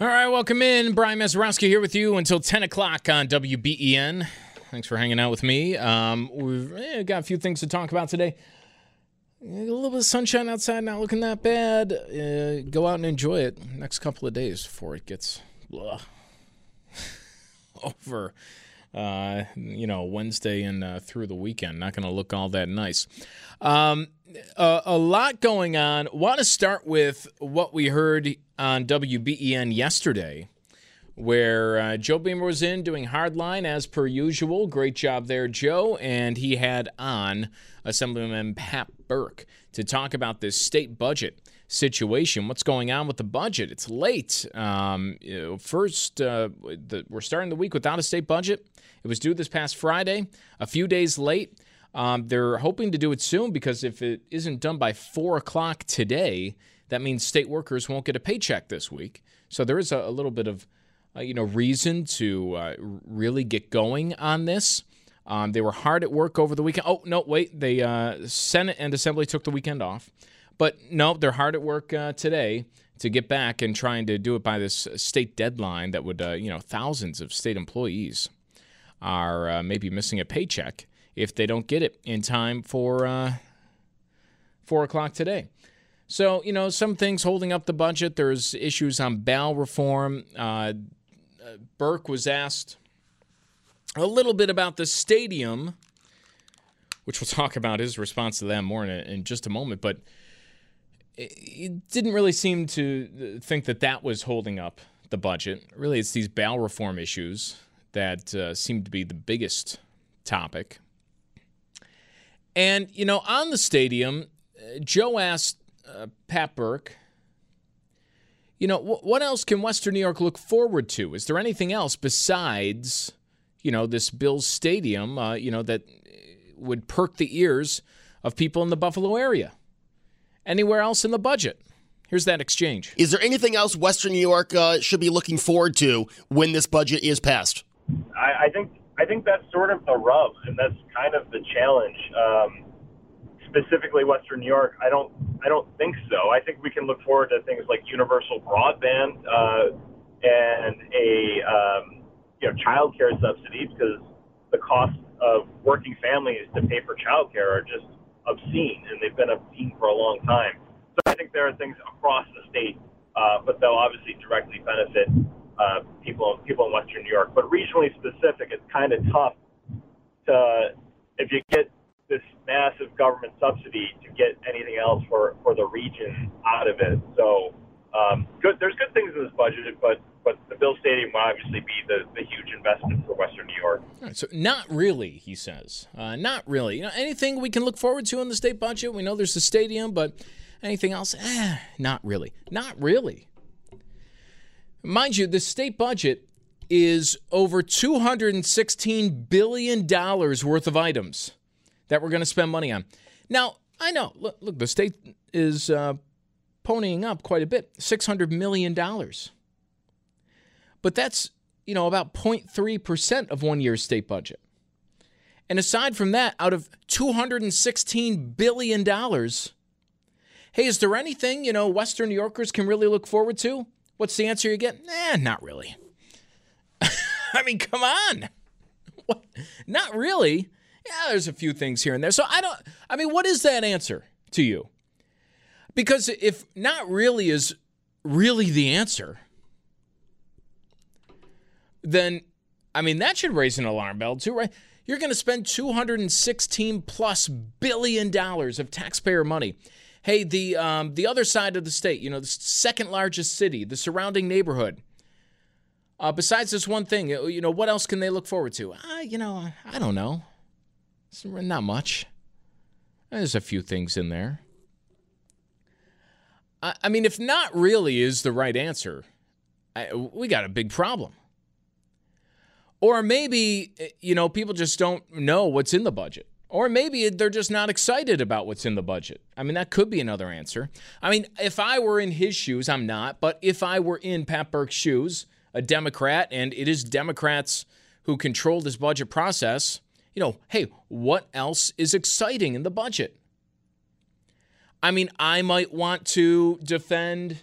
All right, welcome in. Brian Mazurowski here with you until 10 o'clock on WBEN. Thanks for hanging out with me. We've got a few things to talk about today. A little bit of sunshine outside, not looking that bad. Go out and enjoy it next couple of days before it gets over. Wednesday and through the weekend. Not going to look all that nice. A lot going on. Want to start with what we heard on WBEN yesterday, where Joe Beamer was in doing Hardline as per usual. Great job there, Joe. And he had on Assemblyman Pat Burke to talk about this state budget situation. What's going on with the budget? It's late. We're starting the week without a state budget. It was due this past Friday, a few days late. They're hoping to do it soon, because if it isn't done by 4 o'clock today, that means state workers won't get a paycheck this week. So there is a little bit of reason to really get going on this. They were hard at work over the weekend. Oh, no, wait. The Senate and Assembly took the weekend off. But, no, they're hard at work today to get back and trying to do it by this state deadline that would, thousands of state employees are maybe missing a paycheck if they don't get it in time for 4 o'clock today. So, some things holding up the budget. There's issues on bail reform. Burke was asked a little bit about the stadium, which we'll talk about his response to that more in just a moment. But it didn't really seem to think that was holding up the budget. Really, it's these bail reform issues that seem to be the biggest topic. And, on the stadium, Joe asked Pat Burke, what else can Western New York look forward to? Is there anything else besides, this Bills Stadium, that would perk the ears of people in the Buffalo area? Anywhere else in the budget? Here's that exchange. Is there anything else Western New York should be looking forward to when this budget is passed? I think that's sort of the rub, and that's kind of the challenge. Specifically Western New York, I don't think so. I think we can look forward to things like universal broadband and a child care subsidy, because the cost of working families to pay for child care are just obscene, and they've been obscene for a long time. So I think there are things across the state, but they'll obviously directly benefit people in Western New York. But regionally specific, it's kind of tough if you get this massive government subsidy to get anything else for the region out of it. So good, there's good things in this budget, but the Bill Stadium will obviously be the huge investment for Western New York. Right, so not really, he says. Not really. Anything we can look forward to in the state budget? We know there's the stadium, but anything else? Not really. Not really. Mind you, the state budget is over $216 billion worth of items that we're going to spend money on. Now, I know, look, the state is ponying up quite a bit, $600 million. But that's, about 0.3% of one year's state budget. And aside from that, out of $216 billion, hey, is there anything, Western New Yorkers can really look forward to? What's the answer you get? Not really. I mean, come on. What? Not really. Yeah, there's a few things here and there. So what is that answer to you? Because if not really is really the answer, then, I mean, that should raise an alarm bell too, right? You're going to spend $216+ billion of taxpayer money. Hey, the other side of the state, you know, the second largest city, the surrounding neighborhood. Besides this one thing, you know, what else can they look forward to? You know, I don't know. It's not much. There's a few things in there. I mean, if not really is the right answer, we got a big problem. Or maybe, you know, people just don't know what's in the budget. Or maybe they're just not excited about what's in the budget. I mean, that could be another answer. I mean, if I were in his shoes, I'm not. But if I were in Pat Burke's shoes, a Democrat, and it is Democrats who control this budget process, you know, hey, what else is exciting in the budget? I mean, I might want to defend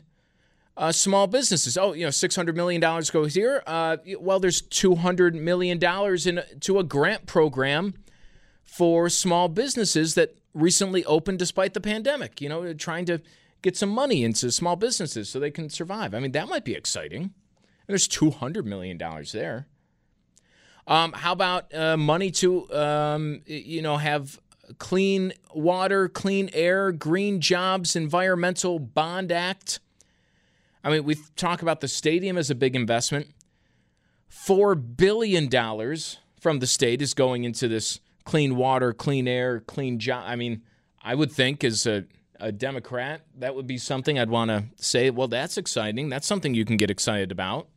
small businesses. Oh, you know, $600 million goes here. Well, there's $200 million to a grant program for small businesses that recently opened despite the pandemic, you know, trying to get some money into small businesses so they can survive. I mean, that might be exciting. And there's $200 million there. How about money to, you know, have clean water, clean air, green jobs, Environmental Bond Act. I mean, we talk about the stadium as a big investment. $4 billion from the state is going into this clean water, clean air, clean job. I mean, I would think as a Democrat, that would be something I'd want to say, well, that's exciting. That's something you can get excited about.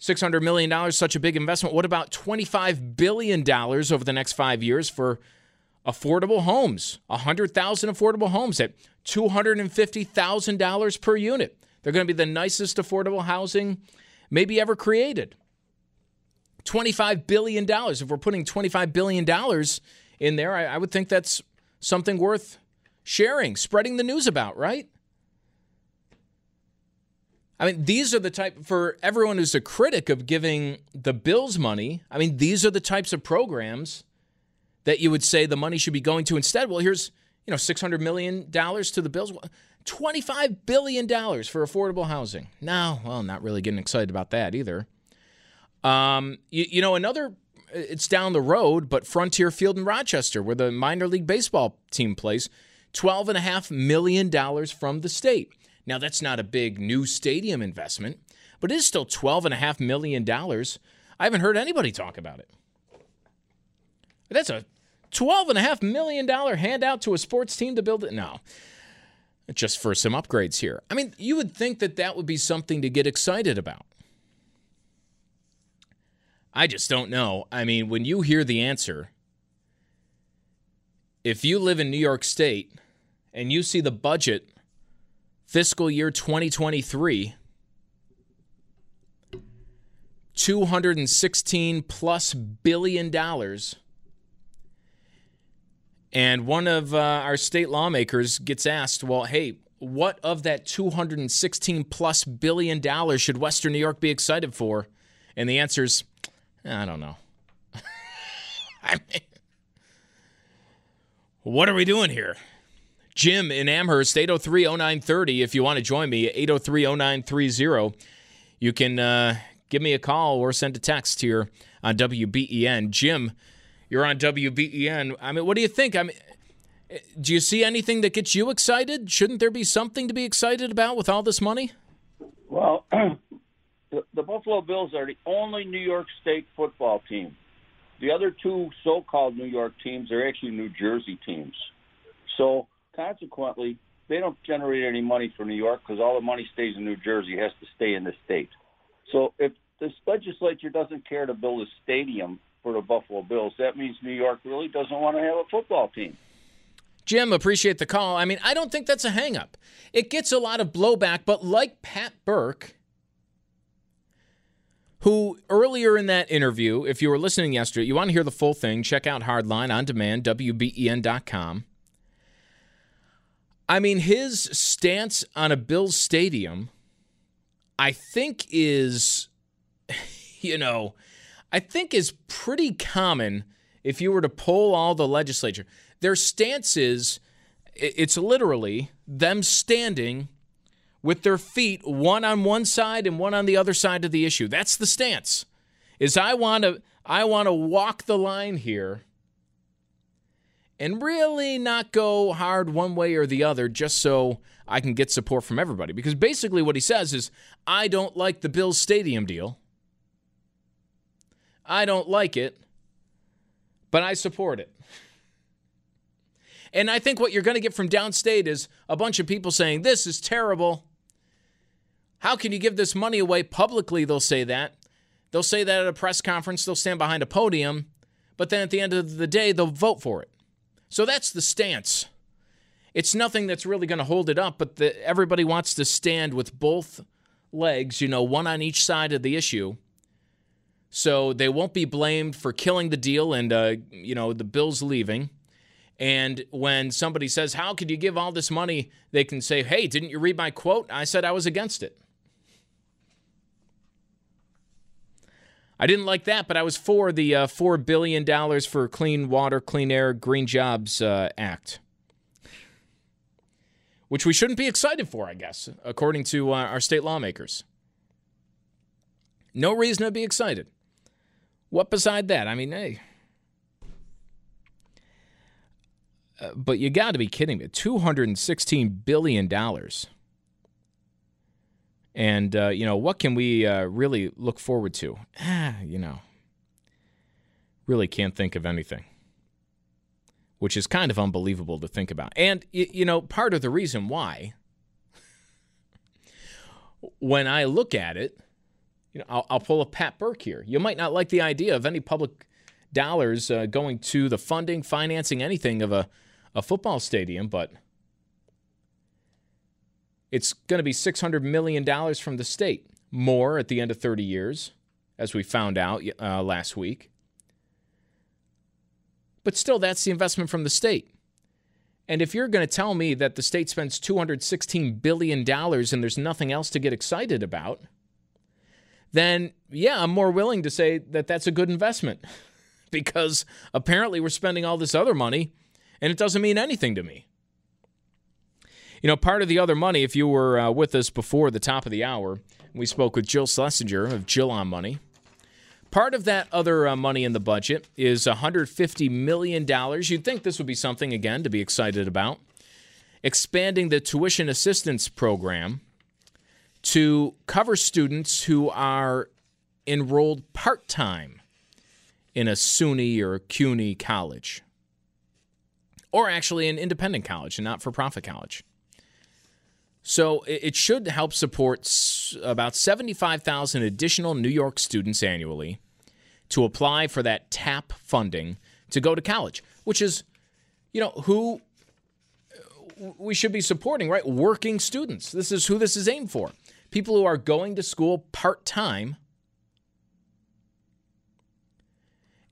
$600 million, such a big investment. What about $25 billion over the next 5 years for affordable homes, 100,000 affordable homes at $250,000 per unit? They're going to be the nicest affordable housing maybe ever created. $25 billion. If we're putting $25 billion in there, I would think that's something worth sharing, spreading the news about, right? I mean, these are the type, for everyone who's a critic of giving the bills money, I mean, these are the types of programs that you would say the money should be going to instead. Well, here's, you know, $600 million to the bills. $25 billion for affordable housing. No, well, not really getting excited about that either. You know, another, it's down the road, but Frontier Field in Rochester, where the minor league baseball team plays, $12.5 million from the state. Now, that's not a big new stadium investment, but it is still $12.5 million. I haven't heard anybody talk about it. That's a $12.5 million handout to a sports team to build it? No. Just for some upgrades here. I mean, you would think that that would be something to get excited about. I just don't know. I mean, when you hear the answer, if you live in New York State and you see the budget fiscal year 2023, $216+ billion, and one of our state lawmakers gets asked, well, hey, what of that $216+ billion should Western New York be excited for? And the answer is, I don't know. I mean, what are we doing here? Jim in Amherst, 803-0930. If you want to join me, 803-0930. You can give me a call or send a text here on WBEN. Jim, you're on WBEN. I mean, what do you think? I mean, do you see anything that gets you excited? Shouldn't there be something to be excited about with all this money? Well, the Buffalo Bills are the only New York State football team. The other two so-called New York teams are actually New Jersey teams. So, consequently, they don't generate any money for New York because all the money stays in New Jersey. It has to stay in the state. So, if this legislature doesn't care to build a stadium for the Buffalo Bills, that means New York really doesn't want to have a football team. Jim, appreciate the call. I mean, I don't think that's a hang-up. It gets a lot of blowback, but like Pat Burke, who earlier in that interview, if you were listening yesterday, you want to hear the full thing, check out Hardline on demand, WBEN.com. I mean, his stance on a Bills stadium, I think is, you know, I think is pretty common if you were to poll all the legislature. Their stance is, it's literally them standing with their feet, one on one side and one on the other side of the issue. That's the stance. Is I want to walk the line here and really not go hard one way or the other just so I can get support from everybody. Because basically what he says is, I don't like the Bills stadium deal. I don't like it, but I support it. And I think what you're going to get from downstate is a bunch of people saying, this is terrible. How can you give this money away? Publicly, they'll say that. They'll say that at a press conference. They'll stand behind a podium. But then at the end of the day, they'll vote for it. So that's the stance. It's nothing that's really going to hold it up, but everybody wants to stand with both legs, you know, one on each side of the issue. So they won't be blamed for killing the deal and, you know, the Bills leaving. And when somebody says, how could you give all this money? They can say, hey, didn't you read my quote? I said I was against it. I didn't like that, but I was for the $4 billion for Clean Water, Clean Air, Green Jobs Act, which we shouldn't be excited for, I guess, according to our state lawmakers. No reason to be excited. What beside that? I mean, hey. But you got to be kidding me. $216 billion. And, you know, what can we really look forward to? You know, really can't think of anything, which is kind of unbelievable to think about. And, you know, part of the reason why, when I look at it, you know, I'll pull a Pat Burke here. You might not like the idea of any public dollars going to the funding, financing, anything of a football stadium, but it's going to be $600 million from the state, more at the end of 30 years, as we found out last week. But still, that's the investment from the state. And if you're going to tell me that the state spends $216 billion and there's nothing else to get excited about, then, yeah, I'm more willing to say that that's a good investment. Because apparently we're spending all this other money, and it doesn't mean anything to me. You know, part of the other money, if you were with us before the top of the hour, we spoke with Jill Schlesinger of Jill on Money. Part of that other money in the budget is $150 million. You'd think this would be something, again, to be excited about. Expanding the tuition assistance program to cover students who are enrolled part-time in a SUNY or a CUNY college, or actually an independent college, a not-for-profit college. So it should help support about 75,000 additional New York students annually to apply for that TAP funding to go to college, which is, you know, who we should be supporting, right? Working students. This is who this is aimed for. People who are going to school part-time.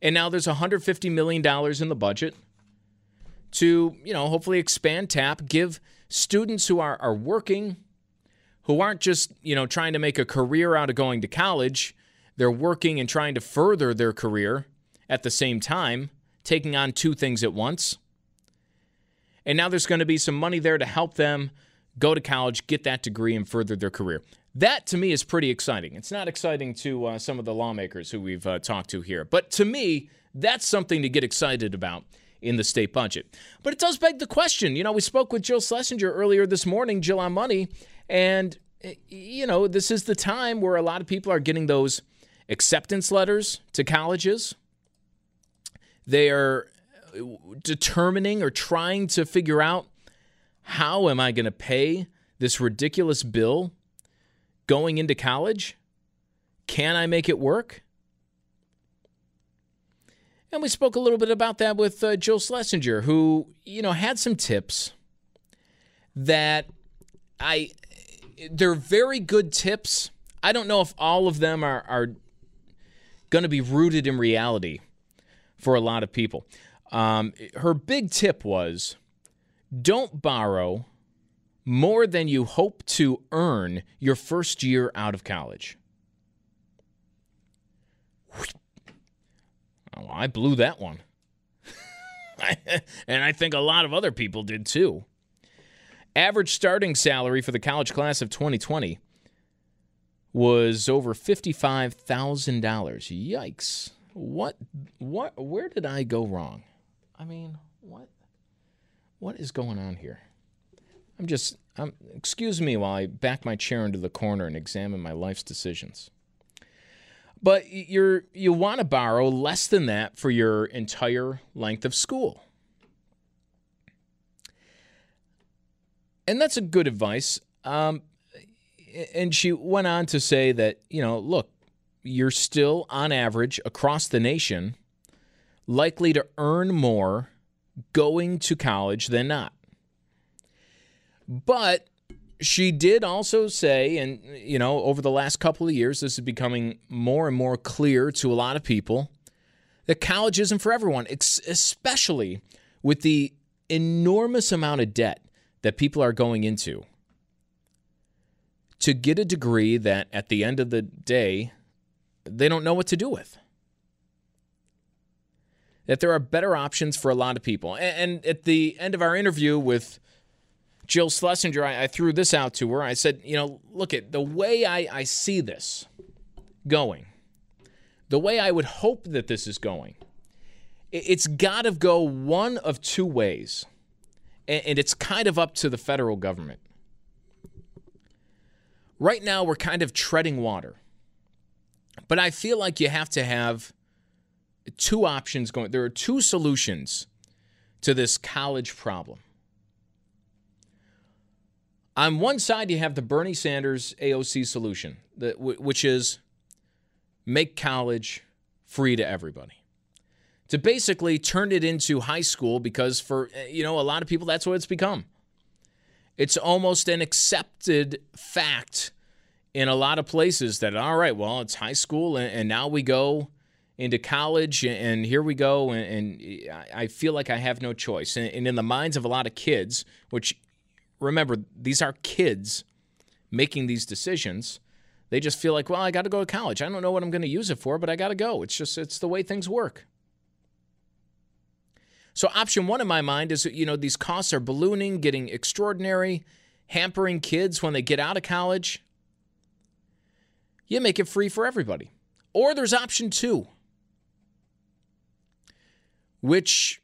And now there's $150 million in the budget to, you know, hopefully expand TAP, give students who are working, who aren't just, you know, trying to make a career out of going to college, they're working and trying to further their career at the same time, taking on two things at once. And now there's going to be some money there to help them go to college, get that degree, and further their career. That, to me, is pretty exciting. It's not exciting to some of the lawmakers who we've talked to here. But to me, that's something to get excited about in the state budget. But it does beg the question. You know, we spoke with Jill Schlesinger earlier this morning, Jill on Money, and, you know, this is the time where a lot of people are getting those acceptance letters to colleges. They are determining or trying to figure out, how am I going to pay this ridiculous bill going into college? Can I make it work? And we spoke a little bit about that with Jill Schlesinger, who, you know, had some tips that they're very good tips. I don't know if all of them are going to be rooted in reality for a lot of people. Her big tip was, don't borrow more than you hope to earn your first year out of college. Oh, I blew that one. And I think a lot of other people did too. Average starting salary for the college class of 2020 was over $55,000. Yikes. What? Where did I go wrong? I mean, what is going on here? Excuse me while I back my chair into the corner and examine my life's decisions. But you want to borrow less than that for your entire length of school. And that's a good advice. And she went on to say that, you know, look, you're still on average across the nation likely to earn more going to college than not. But she did also say, and, you know, over the last couple of years, this is becoming more and more clear to a lot of people, that college isn't for everyone, especially with the enormous amount of debt that people are going into to get a degree that at the end of the day, they don't know what to do with. That there are better options for a lot of people. And at the end of our interview with Jill Schlesinger, I threw this out to her. I said, you know, look, at the way I see this going, the way I would hope that this is going, it's got to go one of two ways. And it's kind of up to the federal government. Right now, we're kind of treading water. But I feel like you have to have two options going. There are two solutions to this college problem. On one side, you have the Bernie Sanders AOC solution, which is make college free to everybody. To basically turn it into high school, because for, you know, a lot of people, that's what it's become. It's almost an accepted fact in a lot of places that, all right, well, it's high school, and now we go into college, and here we go, and I feel like I have no choice. And in the minds of a lot of kids, which, remember, these are kids making these decisions, they just feel like, well, I got to go to college. I don't know what I'm going to use it for, but I got to go. It's the way things work. So option one in my mind is, you know, these costs are ballooning, getting extraordinary, hampering kids when they get out of college. You make it free for everybody. Or there's option two, which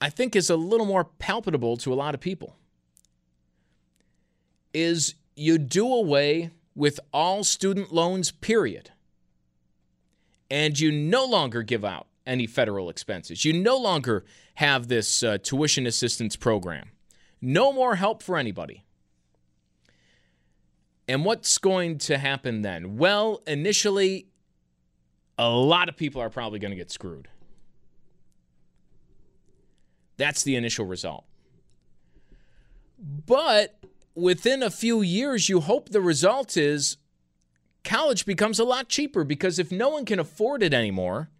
I think is a little more palpable to a lot of people, is you do away with all student loans, period. And you no longer give out any federal expenses. You no longer have this tuition assistance program. No more help for anybody. And what's going to happen then? Well, initially, a lot of people are probably going to get screwed. That's the initial result. But within a few years, you hope the result is college becomes a lot cheaper, because if no one can afford it anymore.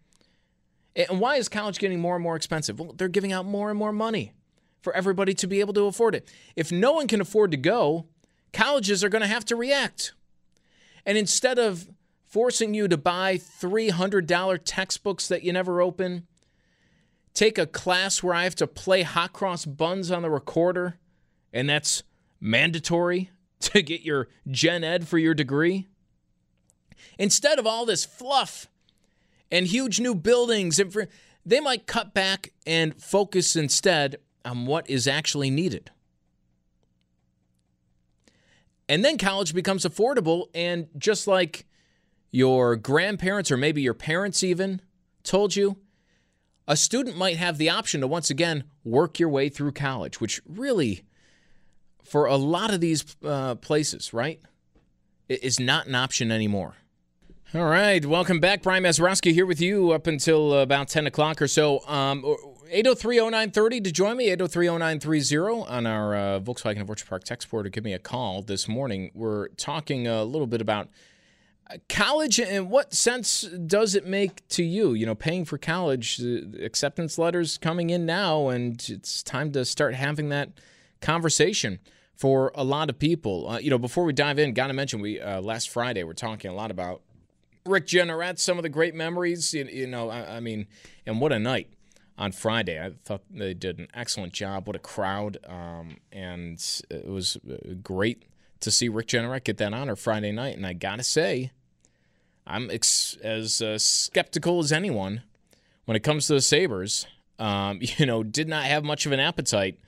And why is college getting more and more expensive? Well, they're giving out more and more money for everybody to be able to afford it. If no one can afford to go, colleges are going to have to react. And instead of forcing you to buy $300 textbooks that you never open, take a class where I have to play hot cross buns on the recorder, and that's mandatory to get your gen ed for your degree, instead of all this fluff and huge new buildings, and they might cut back and focus instead on what is actually needed. And then college becomes affordable, and just like your grandparents or maybe your parents even told you, a student might have the option to once again work your way through college, which really, for a lot of these places, right, is not an option anymore. All right, welcome back. Brian Mazurowski here with you up until about 10 o'clock or so. 803-0930 to join me, 803-0930 on our Volkswagen of Orchard Park text board, or give me a call this morning. We're talking a little bit about college and what sense does it make to you, you know, paying for college, acceptance letters coming in now, and it's time to start having that conversation for a lot of people. You know, before we dive in, got to mention we last Friday we're talking a lot about Rick Jeanneret, some of the great memories, you know, I mean, and what a night on Friday. I thought they did an excellent job. What a crowd. And it was great to see Rick Jeanneret get that honor Friday night. And I got to say, I'm as skeptical as anyone when it comes to the Sabres. Did not have much of an appetite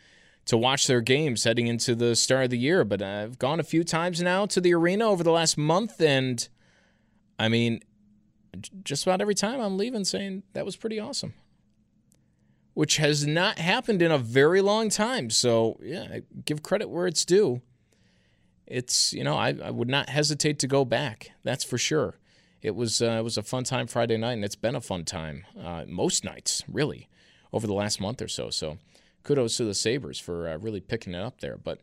to watch their games heading into the start of the year. But I've gone a few times now to the arena over the last month. And, I mean, just about every time I'm leaving saying that was pretty awesome, which has not happened in a very long time. So, yeah, give credit where it's due. It's, I would not hesitate to go back. That's for sure. It was a fun time Friday night, and it's been a fun time most nights, really, over the last month or so. So kudos to the Sabres for really picking it up there. But,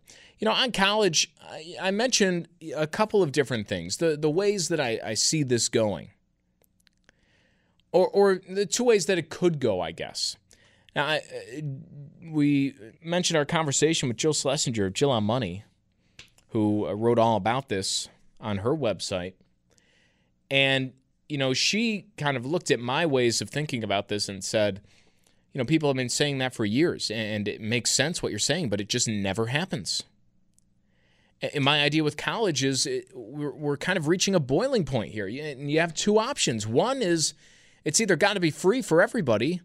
on college, I mentioned a couple of different things, the ways that I see this going, or the two ways that it could go, I guess. Now, we mentioned our conversation with Jill Schlesinger of Jill on Money, who wrote all about this on her website. And, she kind of looked at my ways of thinking about this and said, people have been saying that for years, and it makes sense what you're saying, but it just never happens. And my idea with college is we're kind of reaching a boiling point here. And you have two options. One is it's either got to be free for everybody,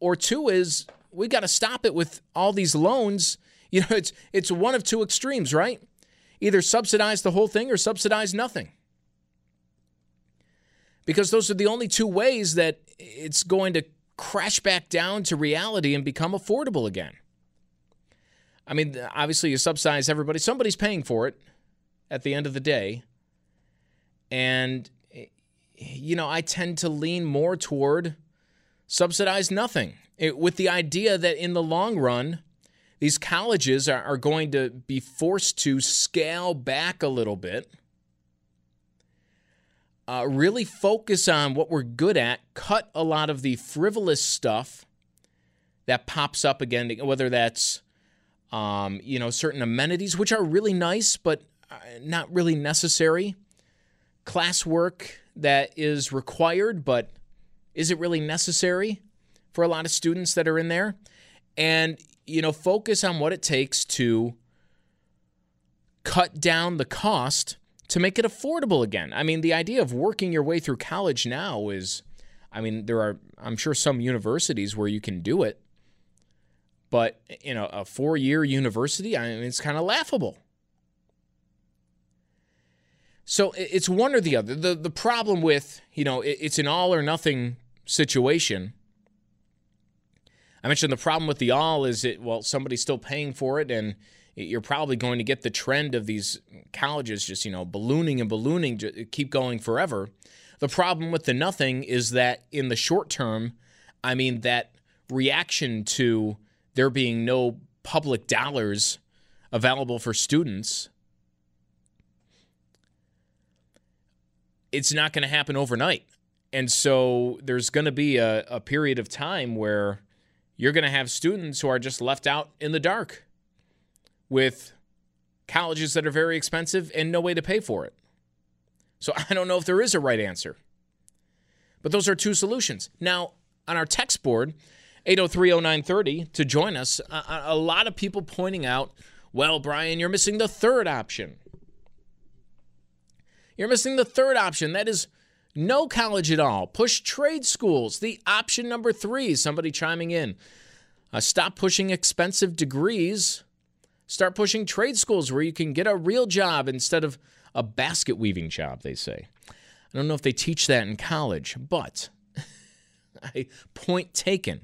or two is we got to stop it with all these loans. It's one of two extremes, right? Either subsidize the whole thing or subsidize nothing. Because those are the only two ways that it's going to crash back down to reality and become affordable again. I mean, obviously you subsidize everybody. Somebody's paying for it at the end of the day. And, I tend to lean more toward subsidize nothing, with the idea that in the long run, these colleges are going to be forced to scale back a little bit. Really focus on what we're good at, cut a lot of the frivolous stuff that pops up again, whether that's, certain amenities, which are really nice, but not really necessary, classwork that is required, but is it really necessary for a lot of students that are in there? And, focus on what it takes to cut down the cost to make it affordable again. I mean, the idea of working your way through college now is, there are, I'm sure, some universities where you can do it. But, a four-year university, it's kind of laughable. So it's one or the other. The problem with, it's an all-or-nothing situation. I mentioned the problem with the all is somebody's still paying for it, and you're probably going to get the trend of these colleges just, ballooning and ballooning, keep going forever. The problem with the nothing is that in the short term, that reaction to there being no public dollars available for students, it's not going to happen overnight. And so there's going to be a period of time where you're going to have students who are just left out in the dark with colleges that are very expensive and no way to pay for it. So I don't know if there is a right answer. But those are two solutions. Now, on our text board, 8030930, to join us, a lot of people pointing out, well, Brian, you're missing the third option. You're missing the third option. That is no college at all. Push trade schools. The option number three, somebody chiming in. Stop pushing expensive degrees. Start pushing trade schools where you can get a real job instead of a basket weaving job, they say. I don't know if they teach that in college, but point taken.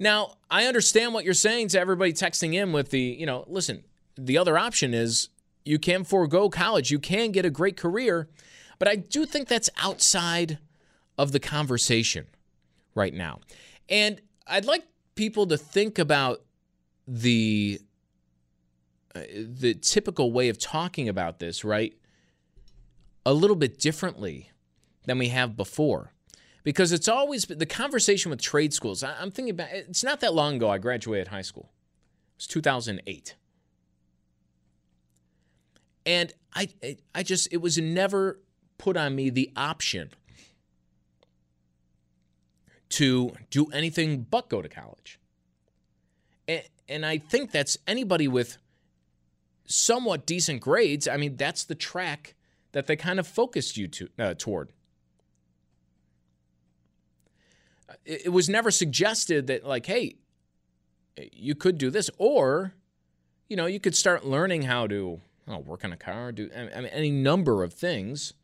Now, I understand what you're saying to everybody texting in with the, listen, the other option is you can forego college. You can get a great career, but I do think that's outside of the conversation right now. And I'd like people to think about the typical way of talking about this, right, a little bit differently than we have before. Because it's always the conversation with trade schools. I'm thinking about it. It's not that long ago I graduated high school. It was 2008. And I just, it was never put on me the option to do anything but go to college. And I think that's anybody with somewhat decent grades. I mean, that's the track that they kind of focused you to toward. It was never suggested that, like, hey, you could do this, or, you know, you could start learning how to work on a car, any number of things.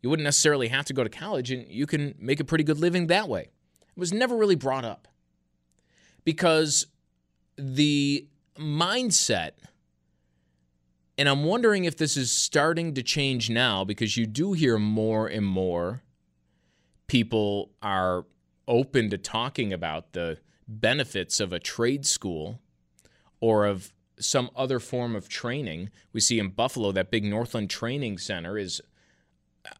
You wouldn't necessarily have to go to college, and you can make a pretty good living that way. It was never really brought up because the mindset, and I'm wondering if this is starting to change now because you do hear more and more people are open to talking about the benefits of a trade school or of some other form of training. We see in Buffalo that big Northland Training Center is,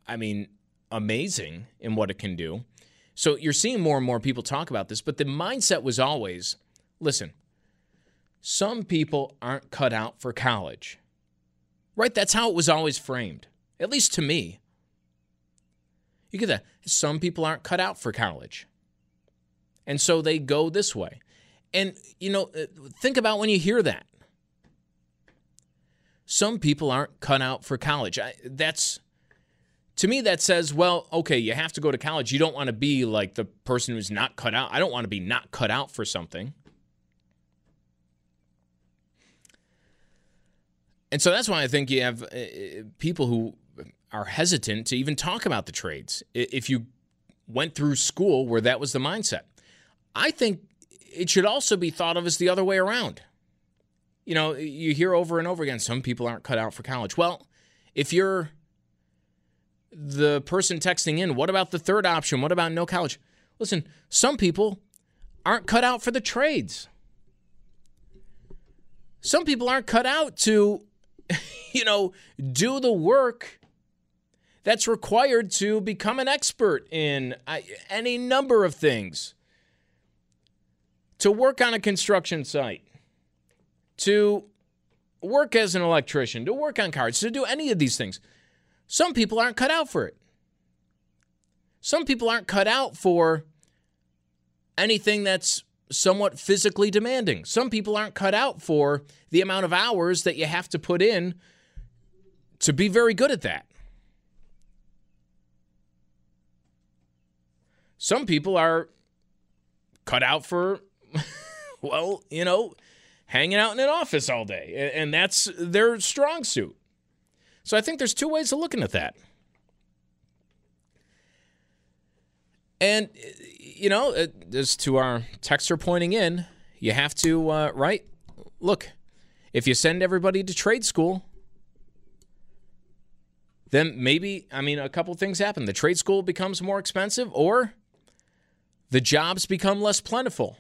I mean, amazing in what it can do. So you're seeing more and more people talk about this, but the mindset was always, listen, some people aren't cut out for college, right? That's how it was always framed, at least to me. You get that. Some people aren't cut out for college, and so they go this way. And, you know, think about when you hear that. Some people aren't cut out for college. To me, that says, well, okay, you have to go to college. You don't want to be like the person who's not cut out. I don't want to be not cut out for something. And so that's why I think you have people who are hesitant to even talk about the trades. If you went through school where that was the mindset, I think it should also be thought of as the other way around. You know, you hear over and over again, some people aren't cut out for college. Well, if you're the person texting in, what about the third option? What about no college? Listen, some people aren't cut out for the trades. Some people aren't cut out to, you know, do the work that's required to become an expert in any number of things. To work on a construction site, to work as an electrician, to work on cars, to do any of these things. Some people aren't cut out for it. Some people aren't cut out for anything that's somewhat physically demanding. Some people aren't cut out for the amount of hours that you have to put in to be very good at that. Some people are cut out for, well, you know, hanging out in an office all day, and that's their strong suit. So I think there's two ways of looking at that. And, you know, as to our texter pointing in, you have to, right? Look, if you send everybody to trade school, then maybe, I mean, a couple things happen. The trade school becomes more expensive, or the jobs become less plentiful.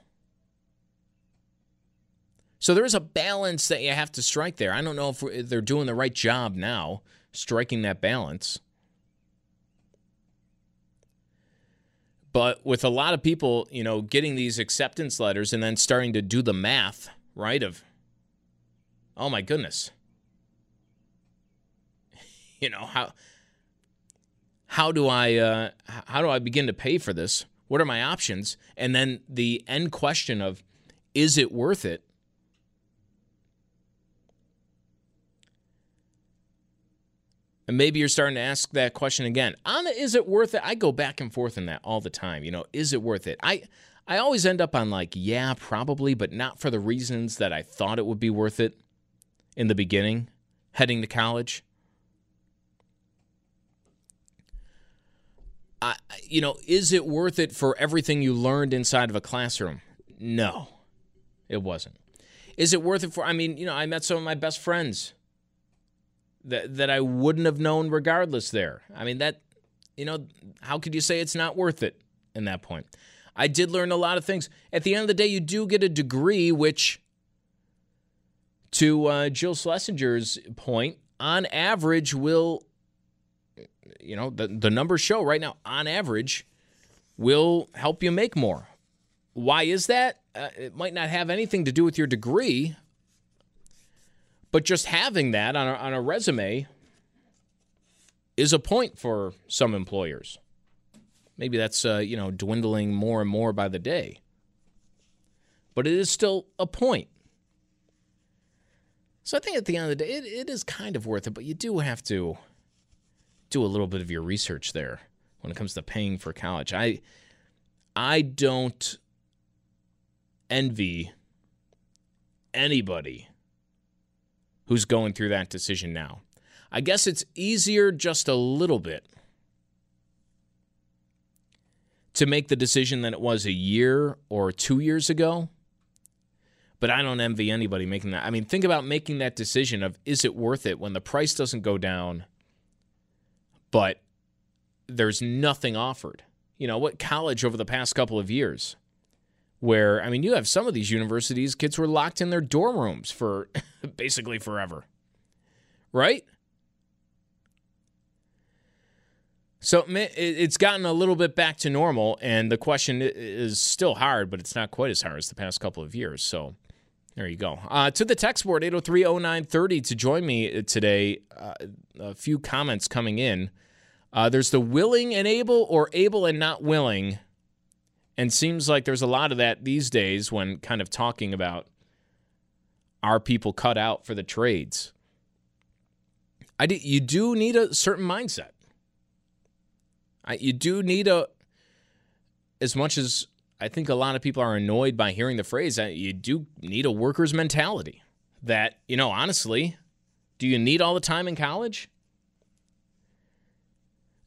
So there is a balance that you have to strike there. I don't know if they're doing the right job now, striking that balance. But with a lot of people, you know, getting these acceptance letters and then starting to do the math, right, of, oh, my goodness. You know, how do I begin to pay for this? What are my options? And then the end question of, is it worth it? And maybe you're starting to ask that question again. On the, is it worth it? I go back and forth on that all the time. You know, is it worth it? I always end up on like, yeah, probably, but not for the reasons that I thought it would be worth it in the beginning, heading to college. You know, is it worth it for everything you learned inside of a classroom? No, it wasn't. Is it worth it for, I mean, you know, I met some of my best friends that I wouldn't have known regardless there. I mean, that, you know, how could you say it's not worth it in that point? I did learn a lot of things. At the end of the day, you do get a degree, which, to Jill Schlesinger's point, on average will, you know, the numbers show right now, on average, will help you make more. Why is that? It might not have anything to do with your degree, but just having that on a resume is a point for some employers. Maybe that's dwindling more and more by the day. But it is still a point. So I think at the end of the day, it is kind of worth it, but you do have to do a little bit of your research there when it comes to paying for college. I don't envy anybody who's going through that decision now. I guess it's easier just a little bit to make the decision than it was a year or 2 years ago. But I don't envy anybody making that. I mean, think about making that decision of, is it worth it when the price doesn't go down, but there's nothing offered? You know, what college over the past couple of years where, I mean, you have some of these universities, kids were locked in their dorm rooms for basically forever, right? So it's gotten a little bit back to normal, and the question is still hard, but it's not quite as hard as the past couple of years. So there you go. To the text board, 803-0930, to join me today, a few comments coming in. There's the willing and able, or able and not willing, and seems like there's a lot of that these days when kind of talking about, are people cut out for the trades? You do need a certain mindset. You do need as much as I think a lot of people are annoyed by hearing the phrase, you do need a worker's mentality that, honestly, do you need all the time in college?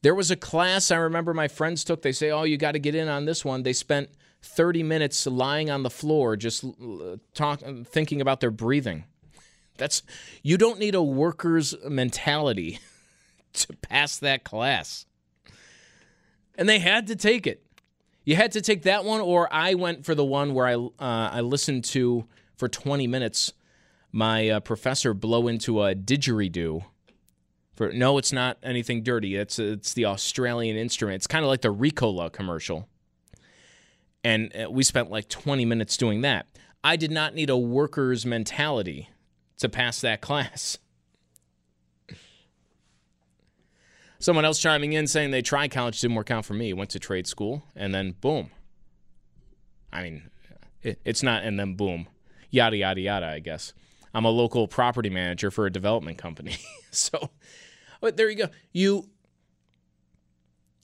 There was a class I remember my friends took. They say, oh, you got to get in on this one. They spent 30 minutes lying on the floor just thinking about their breathing. You don't need a worker's mentality to pass that class. And they had to take it. You had to take that one, or I went for the one where I listened to, for 20 minutes, my professor blow into a didgeridoo. No, it's not anything dirty. It's the Australian instrument. It's kind of like the Ricola commercial. And we spent like 20 minutes doing that. I did not need a worker's mentality to pass that class. Someone else chiming in saying they tried college, didn't work out for me. Went to trade school, and then boom. I mean, it's not and then boom. Yada, yada, yada, I guess. I'm a local property manager for a development company. So, but there you go.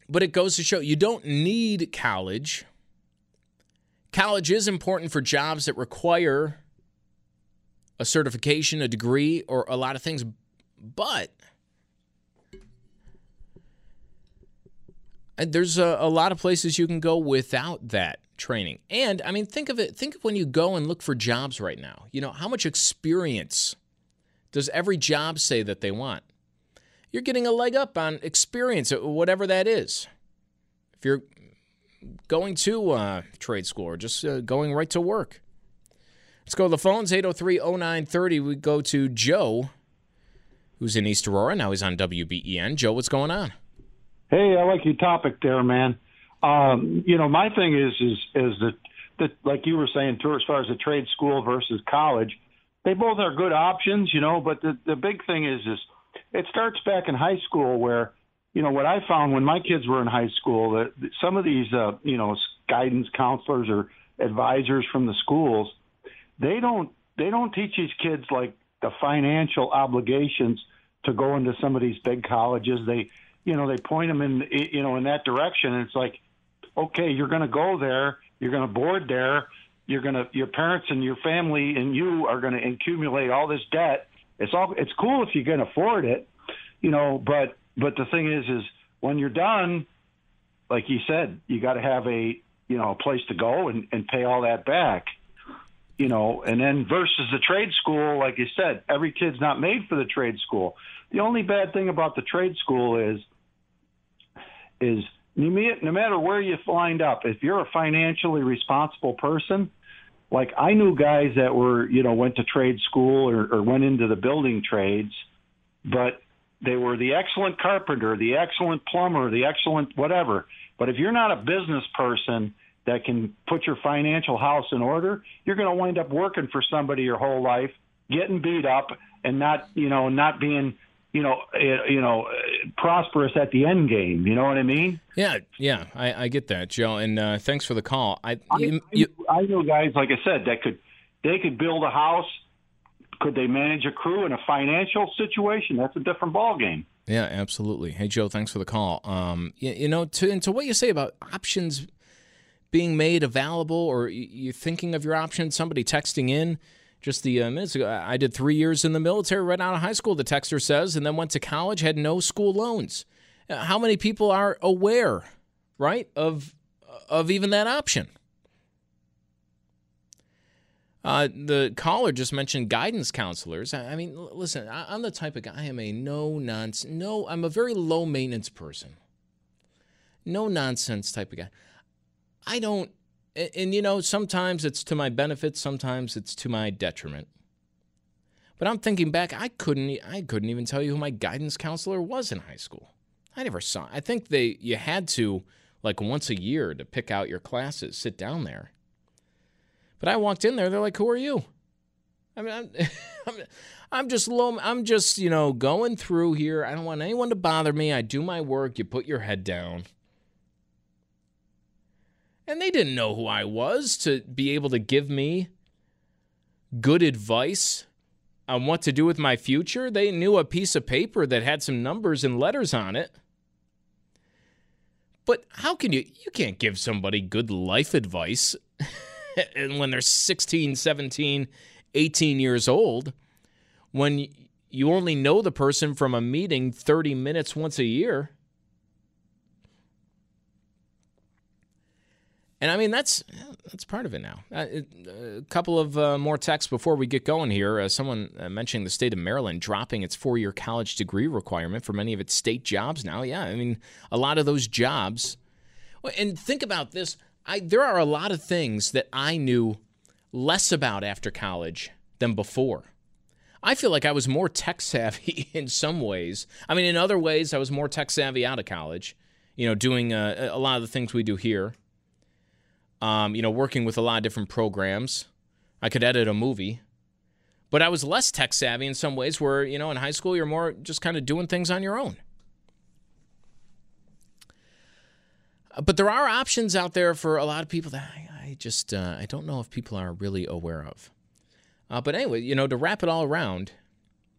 But it goes to show you don't need college. College is important for jobs that require a certification, a degree, or a lot of things, but there's a lot of places you can go without that training. And, I mean, think of when you go and look for jobs right now. How much experience does every job say that they want? You're getting a leg up on experience, whatever that is. If you're going to trade school or just going right to work. Let's go to the phones, 803-0930. We go to Joe, who's in East Aurora. Now he's on WBEN. Joe, what's going on? Hey, I like your topic there, man. My thing is that like you were saying, too, as far as the trade school versus college, they both are good options, but the big thing is it starts back in high school where, what I found when my kids were in high school, that some of these, guidance counselors or advisors from the schools, they don't teach these kids like the financial obligations to go into some of these big colleges. They point them in, in that direction. And it's like, okay, you're going to go there. You're going to board there. Your parents and your family and you are going to accumulate all this debt. It's cool if you can afford it, but the thing is when you're done, like you said, you got to have a place to go and pay all that back, and then versus the trade school, like you said, every kid's not made for the trade school. The only bad thing about the trade school is no matter where you lined up, if you're a financially responsible person, like I knew guys that were, went to trade school or went into the building trades, but they were the excellent carpenter, the excellent plumber, the excellent whatever. But if you're not a business person that can put your financial house in order, you're going to wind up working for somebody your whole life, getting beat up and not being prosperous at the end game. You know what I mean? Yeah, I get that, Joe. And thanks for the call. I know guys, like I said, that could build a house. Could they manage a crew in a financial situation? That's a different ballgame. Yeah, absolutely. Hey, Joe, thanks for the call. To what you say about options being made available, or you thinking of your options. Somebody texting in just the minutes ago, I did 3 years in the military right out of high school, the texter says, and then went to college, had no school loans. How many people are aware, right, of even that option? The caller just mentioned guidance counselors. I mean, listen, I'm the type of guy, I am a no-nonsense, I'm a very low-maintenance person. No-nonsense type of guy. I don't, and sometimes it's to my benefit, sometimes it's to my detriment. But I'm thinking back, I couldn't even tell you who my guidance counselor was in high school. I never saw. I think you had to, like, once a year to pick out your classes, sit down there. But I walked in there, they're like, "Who are you?" I mean, I'm just low. I'm just, going through here. I don't want anyone to bother me. I do my work. You put your head down. And they didn't know who I was to be able to give me good advice on what to do with my future. They knew a piece of paper that had some numbers and letters on it. But how can you can't give somebody good life advice when they're 16, 17, 18 years old, when you only know the person from a meeting 30 minutes once a year. And, I mean, that's part of it now. A couple of more texts before we get going here. Someone mentioning the state of Maryland dropping its four-year college degree requirement for many of its state jobs now. Yeah, I mean, a lot of those jobs. And think about this. There are a lot of things that I knew less about after college than before. I feel like I was more tech-savvy in some ways. I mean, in other ways, I was more tech-savvy out of college, doing a lot of the things we do here. Working with a lot of different programs. I could edit a movie. But I was less tech-savvy in some ways where, in high school, you're more just kind of doing things on your own. But there are options out there for a lot of people that I just I don't know if people are really aware of. But anyway, to wrap it all around,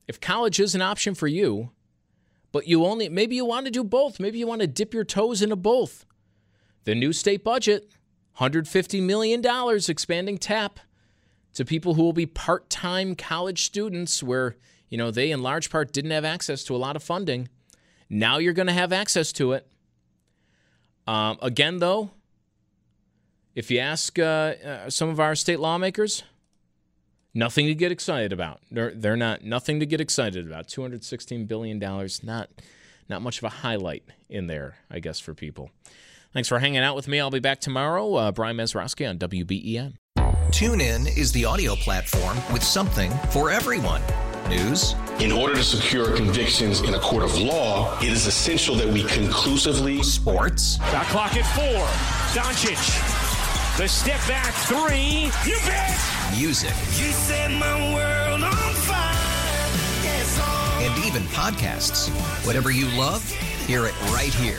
if college is an option for you, but maybe you want to do both. Maybe you want to dip your toes into both. The new state budget, $150 million expanding TAP to people who will be part-time college students where, they in large part didn't have access to a lot of funding. Now you're going to have access to it. Again, though, if you ask some of our state lawmakers, nothing to get excited about. They're not, nothing to get excited about. $216 billion, not much of a highlight in there, I guess, for people. Thanks for hanging out with me. I'll be back tomorrow. Brian Mazurowski on WBEN. TuneIn is the audio platform with something for everyone. News. In order to secure convictions in a court of law, it is essential that we conclusively. Sports. Got clock at 4. Doncic. The step back 3. You bet. Music. You set my world on fire. Yes, and even podcasts. Whatever you love, hear it right here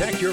Protect your